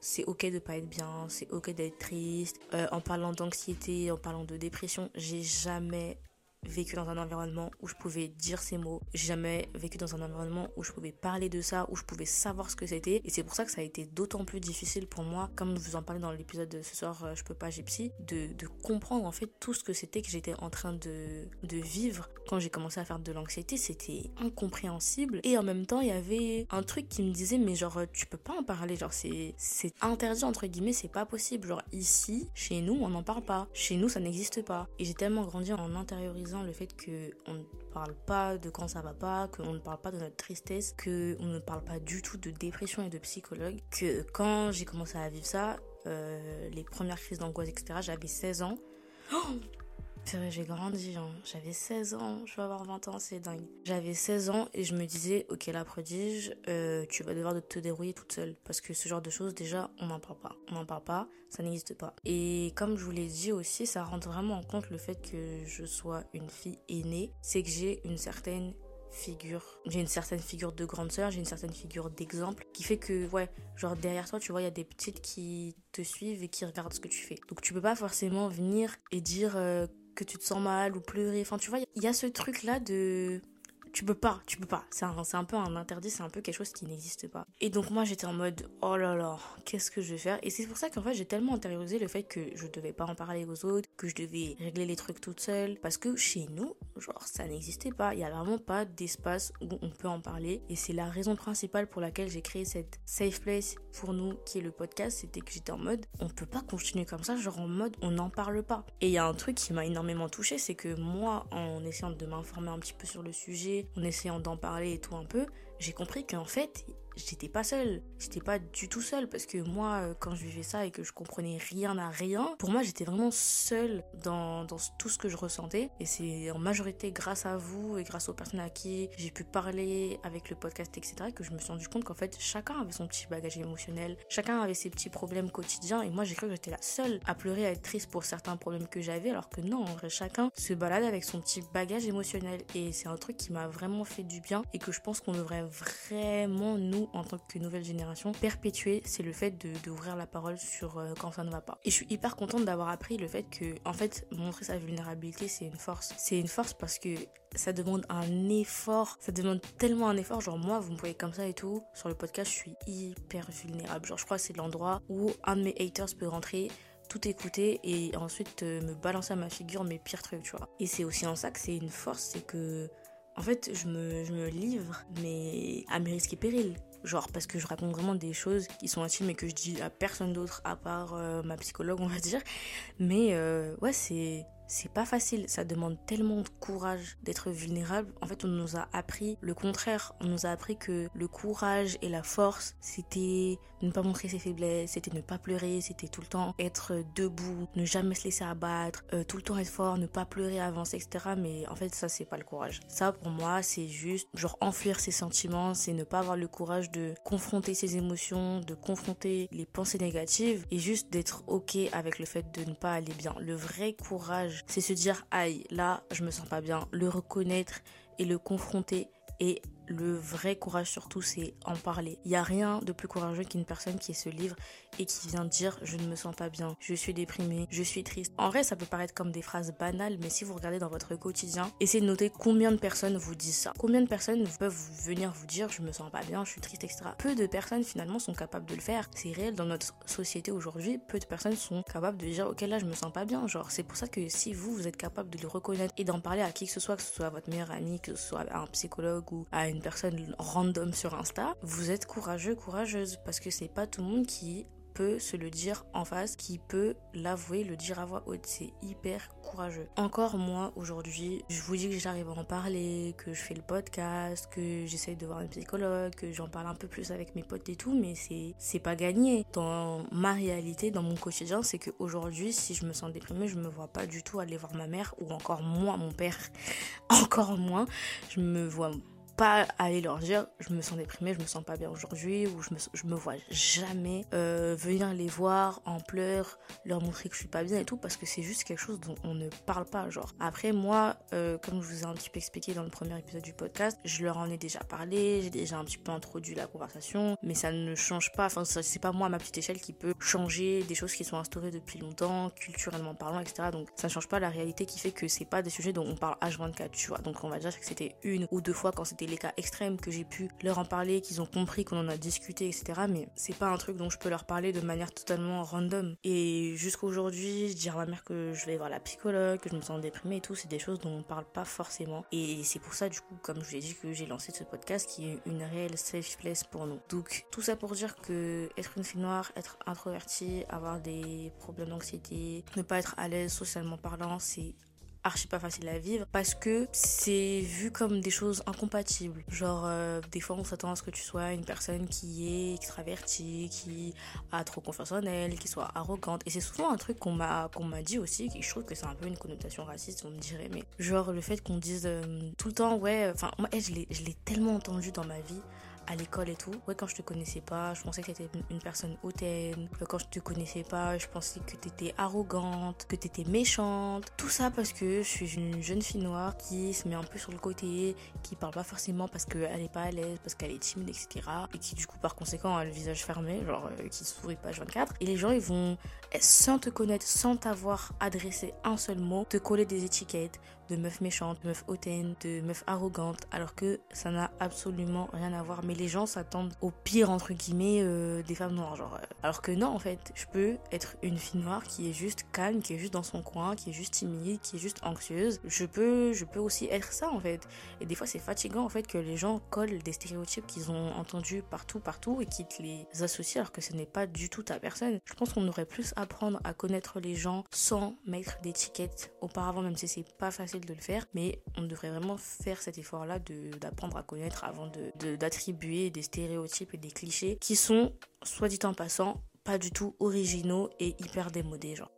c'est ok de pas être bien, c'est ok d'être triste, en parlant d'anxiété, en parlant de dépression. J'ai jamais vécu dans un environnement où je pouvais dire ces mots, j'ai jamais vécu dans un environnement où je pouvais parler de ça, où je pouvais savoir ce que c'était, et c'est pour ça que ça a été d'autant plus difficile pour moi, comme je vous en parlais dans l'épisode de ce soir Je peux pas j'ai psy, de comprendre en fait tout ce que c'était que j'étais en train de vivre. Quand j'ai commencé à faire de l'anxiété, c'était incompréhensible, et en même temps il y avait un truc qui me disait mais genre tu peux pas en parler, genre c'est interdit entre guillemets, c'est pas possible, genre ici, chez nous on n'en parle pas, chez nous ça n'existe pas. Et j'ai tellement grandi en intériorisant le fait qu'on ne parle pas de quand ça va pas, qu'on ne parle pas de notre tristesse, qu'on ne parle pas du tout de dépression et de psychologue, que quand j'ai commencé à vivre ça, les premières crises d'angoisse, etc., j'avais 16 ans. Oh, c'est vrai, j'ai grandi, hein. J'avais 16 ans, je vais avoir 20 ans, c'est dingue. J'avais 16 ans et je me disais, ok la prodige, tu vas devoir te dérouiller toute seule. Parce que ce genre de choses, déjà, on n'en parle pas, ça n'existe pas. Et comme je vous l'ai dit aussi, ça rentre vraiment en compte le fait que je sois une fille aînée. C'est que j'ai une certaine figure de grande sœur, j'ai une certaine figure d'exemple qui fait que ouais, genre derrière toi tu vois il y a des petites qui te suivent et qui regardent ce que tu fais, donc tu peux pas forcément venir et dire que tu te sens mal ou pleurer, enfin tu vois il y a ce truc là de tu peux pas, c'est un peu un interdit, c'est un peu quelque chose qui n'existe pas. Et donc moi j'étais en mode oh là là, qu'est-ce que je vais faire. Et c'est pour ça qu'en fait j'ai tellement intériorisé le fait que je devais pas en parler aux autres, que je devais régler les trucs toute seule, parce que chez nous genre ça n'existait pas, il y a vraiment pas d'espace où on peut en parler. Et c'est la raison principale pour laquelle j'ai créé cette safe place pour nous qui est le podcast, c'était que j'étais en mode on peut pas continuer comme ça, genre en mode on n'en parle pas. Et il y a un truc qui m'a énormément touchée, c'est que moi en essayant de m'informer un petit peu sur le sujet, en essayant d'en parler et tout un peu, j'ai compris qu'en fait, j'étais pas seule. J'étais pas du tout seule, parce que moi, quand je vivais ça et que je comprenais rien à rien, pour moi, j'étais vraiment seule dans tout ce que je ressentais. Et c'est en majorité grâce à vous et grâce aux personnes à qui j'ai pu parler avec le podcast, etc., que je me suis rendu compte qu'en fait, chacun avait son petit bagage émotionnel, chacun avait ses petits problèmes quotidiens, et moi, j'ai cru que j'étais la seule à pleurer, à être triste pour certains problèmes que j'avais, alors que non, en vrai, chacun se balade avec son petit bagage émotionnel. Et c'est un truc qui m'a vraiment fait du bien et que je pense qu'on devrait vraiment, nous, en tant que nouvelle génération, perpétuer, c'est le fait d'ouvrir la parole sur quand ça ne va pas. Et je suis hyper contente d'avoir appris le fait que, en fait, montrer sa vulnérabilité, c'est une force. C'est une force parce que ça demande un effort, ça demande tellement un effort, genre moi, vous me voyez comme ça et tout, sur le podcast, je suis hyper vulnérable. Genre, je crois que c'est l'endroit où un de mes haters peut rentrer, tout écouter et ensuite me balancer à ma figure mes pires trucs, tu vois. Et c'est aussi en ça que c'est une force, c'est que en fait, je me livre, mais à mes risques et périls. Genre parce que je raconte vraiment des choses qui sont intimes et que je dis à personne d'autre à part ma psychologue, on va dire. Mais ouais, c'est pas facile. Ça demande tellement de courage d'être vulnérable. En fait, on nous a appris le contraire. On nous a appris que le courage et la force, c'était ne pas montrer ses faiblesses, c'était ne pas pleurer, c'était tout le temps être debout, ne jamais se laisser abattre, tout le temps être fort, ne pas pleurer, avancer, etc. Mais en fait, ça, c'est pas le courage. Ça, pour moi, c'est juste genre enfuir ses sentiments, c'est ne pas avoir le courage de confronter ses émotions, de confronter les pensées négatives et juste d'être ok avec le fait de ne pas aller bien. Le vrai courage, c'est se dire aïe, là je me sens pas bien, le reconnaître et le confronter. Et le vrai courage surtout, c'est en parler. Il n'y a rien de plus courageux qu'une personne qui se livre et qui vient dire je ne me sens pas bien, je suis déprimée, je suis triste. En vrai, ça peut paraître comme des phrases banales, mais si vous regardez dans votre quotidien, essayez de noter combien de personnes vous disent ça. Combien de personnes peuvent venir vous dire je me sens pas bien, je suis triste, etc. Peu de personnes finalement sont capables de le faire. C'est réel dans notre société aujourd'hui, peu de personnes sont capables de dire ok là je me sens pas bien. Genre, c'est pour ça que si vous êtes capable de le reconnaître et d'en parler à qui que ce soit à votre meilleure amie, que ce soit à un psychologue ou à une personne random sur Insta, vous êtes courageux, courageuse, parce que c'est pas tout le monde qui peut se le dire en face, qui peut l'avouer, le dire à voix haute. C'est hyper courageux. Encore moi, aujourd'hui, je vous dis que j'arrive à en parler, que je fais le podcast, que j'essaye de voir un psychologue, que j'en parle un peu plus avec mes potes et tout, mais c'est pas gagné. Dans ma réalité, dans mon quotidien, c'est qu'aujourd'hui, si je me sens déprimée, je me vois pas du tout aller voir ma mère, ou encore moins mon père, encore moins, je me vois pas aller leur dire je me sens déprimée, je me sens pas bien aujourd'hui, ou je me vois jamais venir les voir en pleurs, leur montrer que je suis pas bien et tout, parce que c'est juste quelque chose dont on ne parle pas. Genre, après moi, comme je vous ai un petit peu expliqué dans le premier épisode du podcast, je leur en ai déjà parlé, j'ai déjà un petit peu introduit la conversation, mais ça ne change pas, enfin c'est pas moi à ma petite échelle qui peut changer des choses qui sont instaurées depuis longtemps, culturellement parlant, etc. Donc ça ne change pas la réalité qui fait que c'est pas des sujets dont on parle H24, tu vois. Donc on va dire que c'était une ou deux fois quand c'était les cas extrêmes que j'ai pu leur en parler, qu'ils ont compris, qu'on en a discuté, etc. Mais c'est pas un truc dont je peux leur parler de manière totalement random. Et jusqu'aujourd'hui, dire à ma mère que je vais voir la psychologue, que je me sens déprimée et tout, c'est des choses dont on parle pas forcément. Et c'est pour ça, du coup, comme je vous ai dit, que j'ai lancé ce podcast qui est une réelle safe place pour nous. Donc, tout ça pour dire que être une fille noire, être introvertie, avoir des problèmes d'anxiété, ne pas être à l'aise socialement parlant, c'est archi pas facile à vivre parce que c'est vu comme des choses incompatibles. Genre des fois on s'attend à ce que tu sois une personne qui est extravertie, qui a trop confiance en elle, qui soit arrogante, et c'est souvent un truc qu'on m'a dit aussi, et je trouve que c'est un peu une connotation raciste, on me dirait, mais genre le fait qu'on dise tout le temps ouais, enfin moi je l'ai tellement entendu dans ma vie, à l'école et tout. Ouais, quand je te connaissais pas, je pensais que t'étais une personne hautaine. Quand je te connaissais pas, je pensais que t'étais arrogante, que t'étais méchante. Tout ça parce que je suis une jeune fille noire qui se met un peu sur le côté, qui parle pas forcément parce qu'elle est pas à l'aise, parce qu'elle est timide, etc. Et qui, du coup, par conséquent, a le visage fermé, genre qui sourit pas H24. Et les gens, ils vont, sans te connaître, sans t'avoir adressé un seul mot, te coller des étiquettes de meuf méchante, de meuf hautaine, de meuf arrogante, alors que ça n'a absolument rien à voir. Mais les gens s'attendent au pire, entre guillemets, des femmes noires, genre. Alors que non, en fait, je peux être une fille noire qui est juste calme, qui est juste dans son coin, qui est juste timide, qui est juste anxieuse. Je peux aussi être ça, en fait. Et des fois, c'est fatigant, en fait, que les gens collent des stéréotypes qu'ils ont entendus partout et qu'ils te les associent alors que ce n'est pas du tout ta personne. Je pense qu'on aurait plus à apprendre à connaître les gens sans mettre d'étiquettes auparavant, même si c'est pas facile de le faire, mais on devrait vraiment faire cet effort là d'apprendre à connaître avant d'attribuer des stéréotypes et des clichés qui sont, soit dit en passant, pas du tout originaux et hyper démodés, genre.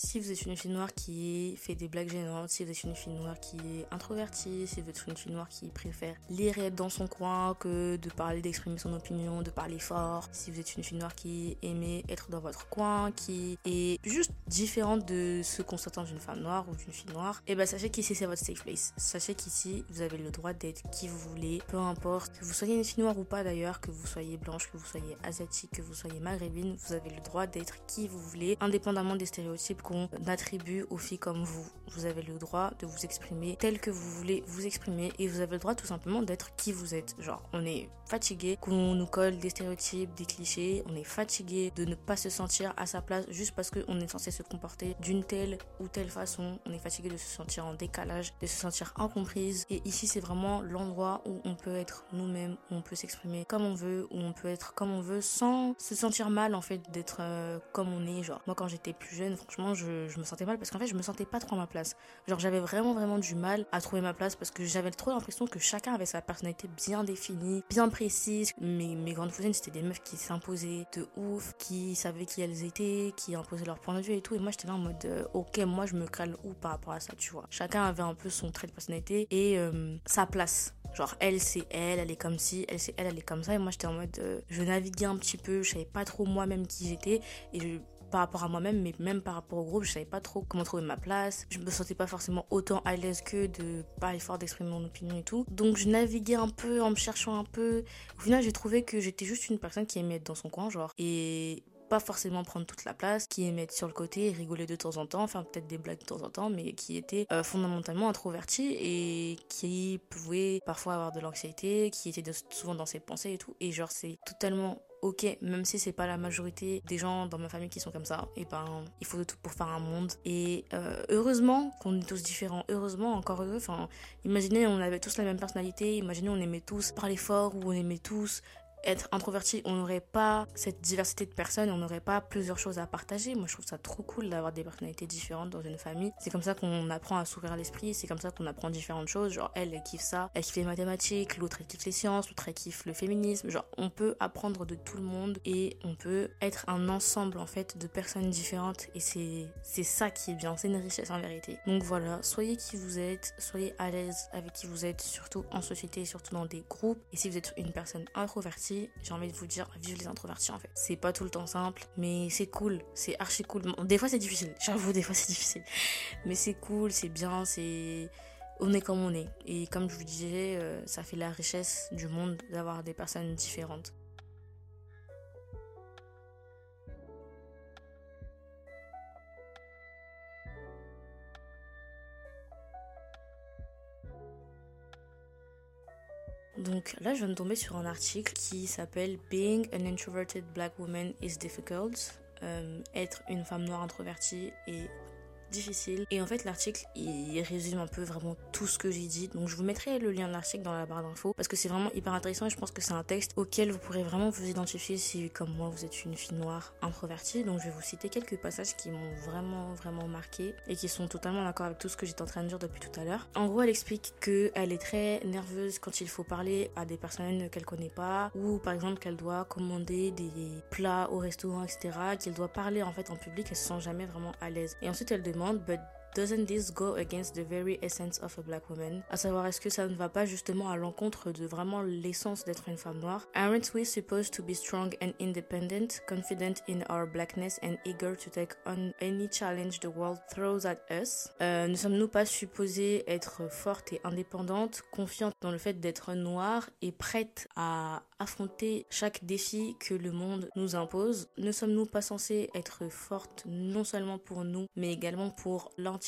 Si vous êtes une fille noire qui fait des blagues gênantes, si vous êtes une fille noire qui est introvertie, si vous êtes une fille noire qui préfère lire et être dans son coin que de parler, d'exprimer son opinion, de parler fort, si vous êtes une fille noire qui aimait être dans votre coin, qui est juste différente de ce qu'on s'attend d'une femme noire ou d'une fille noire, et ben sachez qu'ici c'est votre safe place. Sachez qu'ici vous avez le droit d'être qui vous voulez, peu importe, que vous soyez une fille noire ou pas d'ailleurs, que vous soyez blanche, que vous soyez asiatique, que vous soyez maghrébine, vous avez le droit d'être qui vous voulez, indépendamment des stéréotypes qu'on attribue aux filles comme vous. Vous avez le droit de vous exprimer tel que vous voulez vous exprimer et vous avez le droit tout simplement d'être qui vous êtes. Genre, on est fatigué qu'on nous colle des stéréotypes, des clichés, on est fatigué de ne pas se sentir à sa place juste parce qu'on est censé se comporter d'une telle ou telle façon. On est fatigué de se sentir en décalage, de se sentir incomprise. Et ici, c'est vraiment l'endroit où on peut être nous-mêmes, où on peut s'exprimer comme on veut, où on peut être comme on veut sans se sentir mal en fait d'être comme on est. Genre, moi quand j'étais plus jeune, franchement, je me sentais mal parce qu'en fait, je me sentais pas trop à ma place. Genre, j'avais vraiment du mal à trouver ma place parce que j'avais trop l'impression que chacun avait sa personnalité bien définie, bien précise. Mes grandes cousines, c'était des meufs qui s'imposaient de ouf, qui savaient qui elles étaient, qui imposaient leur point de vue et tout. Et moi, j'étais là en mode, ok, moi, je me cale où par rapport à ça, tu vois. Chacun avait un peu son trait de personnalité et sa place. Genre, elle, c'est elle, elle est comme ci, elle, c'est elle, elle est comme ça. Et moi, j'étais en mode, je naviguais un petit peu, je savais pas trop moi-même qui j'étais. Et par rapport à moi-même, mais même par rapport au groupe, je savais pas trop comment trouver ma place. Je me sentais pas forcément autant à l'aise que de pas effort d'exprimer mon opinion et tout. Donc je naviguais un peu en me cherchant un peu. Au final, j'ai trouvé que j'étais juste une personne qui aimait être dans son coin, genre, et pas forcément prendre toute la place, qui aimait être sur le côté, rigoler de temps en temps, faire peut-être des blagues de temps en temps, mais qui était fondamentalement introvertie et qui pouvait parfois avoir de l'anxiété, qui était souvent dans ses pensées et tout. Et genre, c'est totalement ok, même si c'est pas la majorité des gens dans ma famille qui sont comme ça, et ben il faut de tout pour faire un monde. Et heureusement qu'on est tous différents, heureusement, encore heureux. Enfin, imaginez, on avait tous la même personnalité, imaginez, on aimait tous parler fort ou on aimait tous être introverti, on n'aurait pas cette diversité de personnes, on n'aurait pas plusieurs choses à partager. Moi, je trouve ça trop cool d'avoir des personnalités différentes dans une famille. C'est comme ça qu'on apprend à s'ouvrir l'esprit, c'est comme ça qu'on apprend différentes choses. Genre, elle kiffe ça, elle kiffe les mathématiques, l'autre, elle kiffe les sciences, l'autre, elle kiffe le féminisme. Genre, on peut apprendre de tout le monde et on peut être un ensemble, en fait, de personnes différentes. Et c'est ça qui est bien, c'est une richesse en vérité. Donc voilà, soyez qui vous êtes, soyez à l'aise avec qui vous êtes, surtout en société, surtout dans des groupes. Et si vous êtes une personne introvertie, j'ai envie de vous dire, vive les introvertis en fait. C'est pas tout le temps simple, mais c'est cool, c'est archi cool. Des fois c'est difficile, j'avoue, des fois c'est difficile. Mais c'est cool, c'est bien, c'est... On est comme on est. Et comme je vous disais, ça fait la richesse du monde d'avoir des personnes différentes. Donc là, je viens de tomber sur un article qui s'appelle « Being an introverted black woman is difficult », être une femme noire introvertie est difficile. Et en fait, l'article, il résume un peu vraiment tout ce que j'ai dit. Donc je vous mettrai le lien de l'article dans la barre d'infos parce que c'est vraiment hyper intéressant et je pense que c'est un texte auquel vous pourrez vraiment vous identifier si, comme moi, vous êtes une fille noire introvertie. Donc je vais vous citer quelques passages qui m'ont vraiment marqué et qui sont totalement d'accord avec tout ce que j'étais en train de dire depuis tout à l'heure. En gros, elle explique qu'elle est très nerveuse quand il faut parler à des personnes qu'elle connaît pas, ou par exemple qu'elle doit commander des plats au restaurant, etc., qu'elle doit parler en fait en public, elle se sent jamais vraiment à l'aise. Et ensuite, elle demande, but doesn't this go against the very essence of a black woman? À savoir, est-ce que ça ne va pas justement à l'encontre de vraiment l'essence d'être une femme noire? Aren't we supposed to be strong and independent, confident in our blackness and eager to take on any challenge the world throws at us? Ne sommes-nous pas supposées être fortes et indépendantes, confiantes dans le fait d'être noires et prêtes à affronter chaque défi que le monde nous impose? Ne sommes-nous pas censées être fortes non seulement pour nous, mais également pour l'entièreté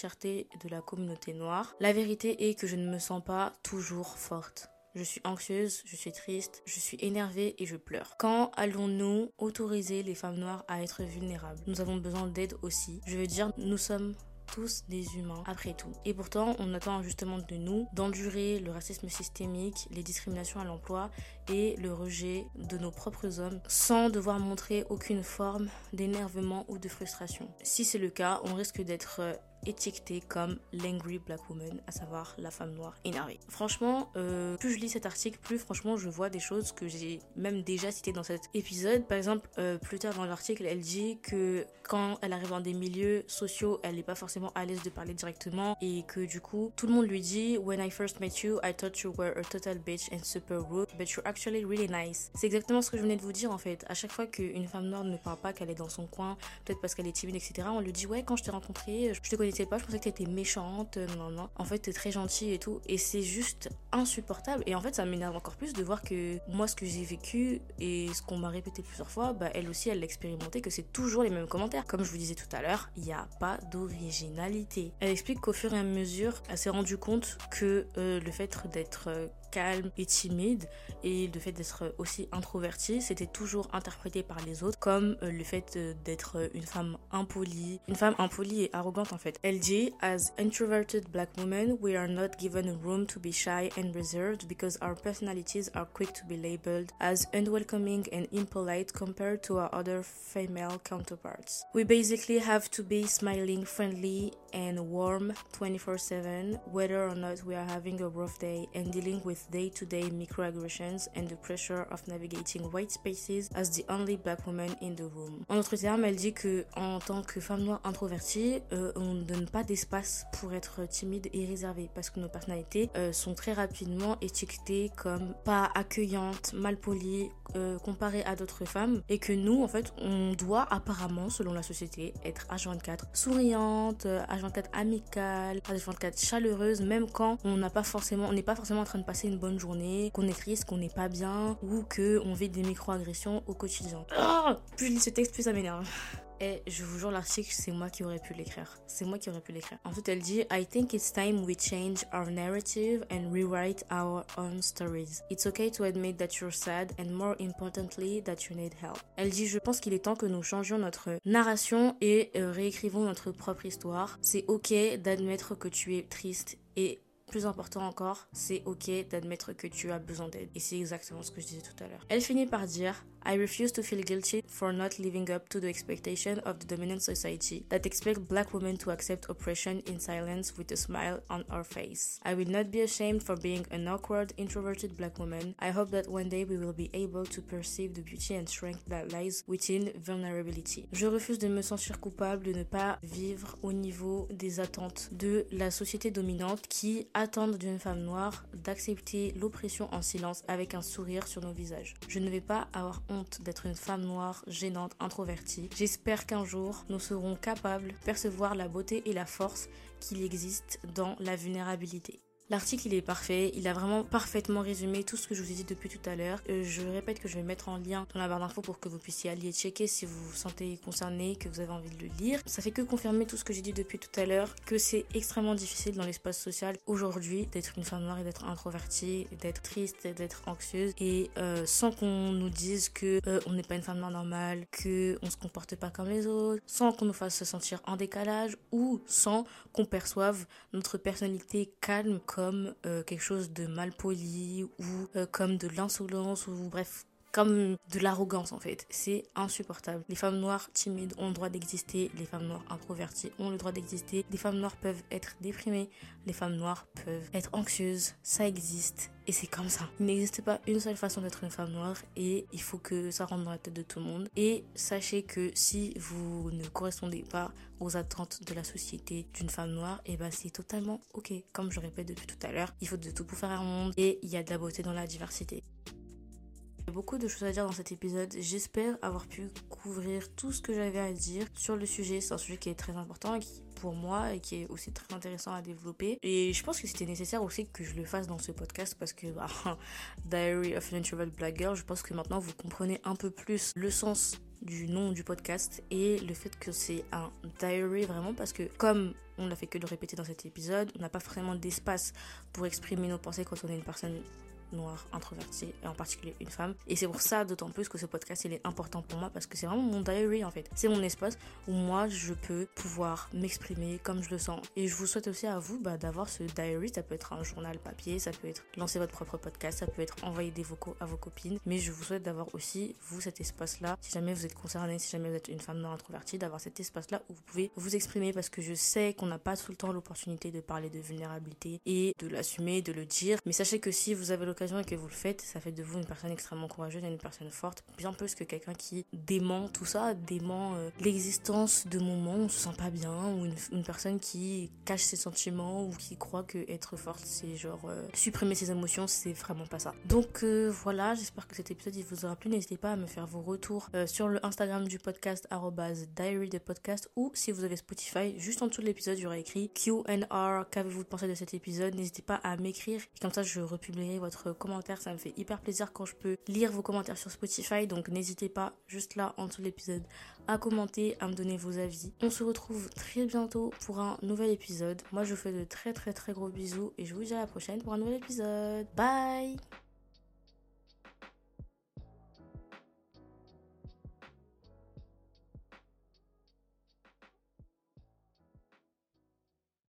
de la communauté noire? La vérité est que je ne me sens pas toujours forte. Je suis anxieuse, je suis triste, je suis énervée et je pleure. Quand allons-nous autoriser les femmes noires à être vulnérables? Nous avons besoin d'aide aussi. Je veux dire, nous sommes tous des humains après tout. Et pourtant, on attend justement de nous d'endurer le racisme systémique, les discriminations à l'emploi et le rejet de nos propres hommes sans devoir montrer aucune forme d'énervement ou de frustration. Si c'est le cas, on risque d'être étiquetée comme l'angry black woman, à savoir la femme noire énervée. Franchement, plus je lis cet article, plus franchement je vois des choses que j'ai même déjà citées dans cet épisode. Par exemple, plus tard dans l'article, elle dit que quand elle arrive dans des milieux sociaux, elle n'est pas forcément à l'aise de parler directement et que du coup, tout le monde lui dit « When I first met you, I thought you were a total bitch and super rude, but you're actually really nice ». C'est exactement ce que je venais de vous dire en fait. À chaque fois qu'une femme noire ne parle pas, qu'elle est dans son coin, peut-être parce qu'elle est timide, etc., on lui dit « Ouais, quand je t'ai rencontrée, je te connais connaissais pas, je pensais que t'étais méchante, non. En fait, t'es très gentille et tout. Et c'est juste insupportable. Et en fait, ça m'énerve encore plus de voir que moi, ce que j'ai vécu et ce qu'on m'a répété plusieurs fois, bah, elle aussi, elle l'a expérimenté, que c'est toujours les mêmes commentaires. Comme je vous disais tout à l'heure, il n'y a pas d'originalité. Elle explique qu'au fur et à mesure, elle s'est rendue compte que le fait d'être calme et timide et le fait d'être aussi introvertie, c'était toujours interprété par les autres comme le fait d'être une femme impolie. Une femme impolie et arrogante en fait. Elle dit « As introverted black women, we are not given room to be shy and reserved because our personalities are quick to be labeled as unwelcoming and impolite compared to our other female counterparts. We basically have to be smiling, friendly and warm 24/7 whether or not we are having a rough day and dealing with day-to-day microaggressions and the pressure of navigating white spaces as the only black woman in the room. » En d'autres termes, elle dit que en tant que femme noire introvertie, on ne donne pas d'espace pour être timide et réservée parce que nos personnalités sont très rapidement étiquetées comme pas accueillantes, malpolies, comparées à d'autres femmes, et que nous, en fait, on doit apparemment, selon la société, être H24 souriante, H24 amicale, H24 chaleureuse, même quand on n'a pas forcément, on n'est pas forcément en train de passer une bonne journée, qu'on est triste, qu'on n'est pas bien ou qu'on vit des micro-agressions au quotidien. Oh, plus je lis ce texte, plus ça m'énerve. Et je vous jure, l'article, c'est moi qui aurais pu l'écrire. Ensuite, elle dit « I think it's time we change our narrative and rewrite our own stories. It's okay to admit that you're sad and more importantly that you need help. » Elle dit « Je pense qu'il est temps que nous changions notre narration et réécrivons notre propre histoire. C'est ok d'admettre que tu es triste et... plus important encore, c'est ok d'admettre que tu as besoin d'aide. » Et c'est exactement ce que je disais tout à l'heure. Elle finit par dire « I refuse to feel guilty for not living up to the expectation of the dominant society that expect black women to accept oppression in silence with a smile on our face. I will not be ashamed for being an awkward, introverted black woman. I hope that one day we will be able to perceive the beauty and strength that lies within vulnerability. » Je refuse de me sentir coupable de ne pas vivre au niveau des attentes de la société dominante qui attendre d'une femme noire d'accepter l'oppression en silence avec un sourire sur nos visages. Je ne vais pas avoir honte d'être une femme noire gênante, introvertie. J'espère qu'un jour, nous serons capables de percevoir la beauté et la force qu'il existe dans la vulnérabilité. L'article, il est parfait, il a vraiment parfaitement résumé tout ce que je vous ai dit depuis tout à l'heure. Je répète que je vais mettre en lien dans la barre d'infos pour que vous puissiez aller checker si vous vous sentez concerné, que vous avez envie de le lire. Ça fait que confirmer tout ce que j'ai dit depuis tout à l'heure, que c'est extrêmement difficile dans l'espace social aujourd'hui d'être une femme noire et d'être introvertie, d'être triste, d'être anxieuse, et sans qu'on nous dise que on n'est pas une femme noire normale, que on se comporte pas comme les autres, sans qu'on nous fasse se sentir en décalage ou sans qu'on perçoive notre personnalité calme comme quelque chose de malpoli ou comme de l'insolence ou bref, comme de l'arrogance en fait. C'est insupportable. Les femmes noires timides ont le droit d'exister, les femmes noires introverties ont le droit d'exister, les femmes noires peuvent être déprimées, les femmes noires peuvent être anxieuses, ça existe. Et c'est comme ça. Il n'existe pas une seule façon d'être une femme noire et il faut que ça rentre dans la tête de tout le monde. Et sachez que si vous ne correspondez pas aux attentes de la société d'une femme noire, et bah c'est totalement ok. Comme je répète depuis tout à l'heure, il faut de tout pour faire un monde et il y a de la beauté dans la diversité. Beaucoup de choses à dire dans cet épisode, j'espère avoir pu couvrir tout ce que j'avais à dire sur le sujet. C'est un sujet qui est très important et qui pour moi et qui est aussi très intéressant à développer, et je pense que c'était nécessaire aussi que je le fasse dans ce podcast parce que bah, Diary of a Natural Black Girl, je pense que maintenant vous comprenez un peu plus le sens du nom du podcast et le fait que c'est un diary vraiment, parce que comme on n'a fait que de répéter dans cet épisode, on n'a pas vraiment d'espace pour exprimer nos pensées quand on est une personne noire, introvertie et en particulier une femme, et c'est pour ça d'autant plus que ce podcast il est important pour moi parce que c'est vraiment mon diary en fait, c'est mon espace où moi je peux pouvoir m'exprimer comme je le sens, et je vous souhaite aussi à vous bah, d'avoir ce diary. Ça peut être un journal papier, ça peut être lancer votre propre podcast, ça peut être envoyer des vocaux à vos copines, mais je vous souhaite d'avoir aussi vous cet espace là, si jamais vous êtes concerné, si jamais vous êtes une femme noire introvertie, d'avoir cet espace là où vous pouvez vous exprimer, parce que je sais qu'on n'a pas tout le temps l'opportunité de parler de vulnérabilité et de l'assumer, de le dire, mais sachez que si vous avez l'occasion l'occasion et que vous le faites, ça fait de vous une personne extrêmement courageuse et une personne forte, bien plus que quelqu'un qui dément tout ça, dément l'existence de moments où on se sent pas bien, ou une personne qui cache ses sentiments ou qui croit que être forte c'est genre supprimer ses émotions. C'est vraiment pas ça. Donc voilà, j'espère que cet épisode il vous aura plu. N'hésitez pas à me faire vos retours sur le Instagram du podcast @diarydepodcast, ou si vous avez Spotify, juste en dessous de l'épisode j'aurai écrit Q&R, qu'avez-vous pensé de cet épisode. N'hésitez pas à m'écrire et comme ça je republierai votre commentaire, ça me fait hyper plaisir quand je peux lire vos commentaires sur Spotify. Donc n'hésitez pas juste là en dessous de l'épisode à commenter, à me donner vos avis. On se retrouve très bientôt pour un nouvel épisode. Moi je vous fais de très très très gros bisous et je vous dis à la prochaine pour un nouvel épisode. Bye.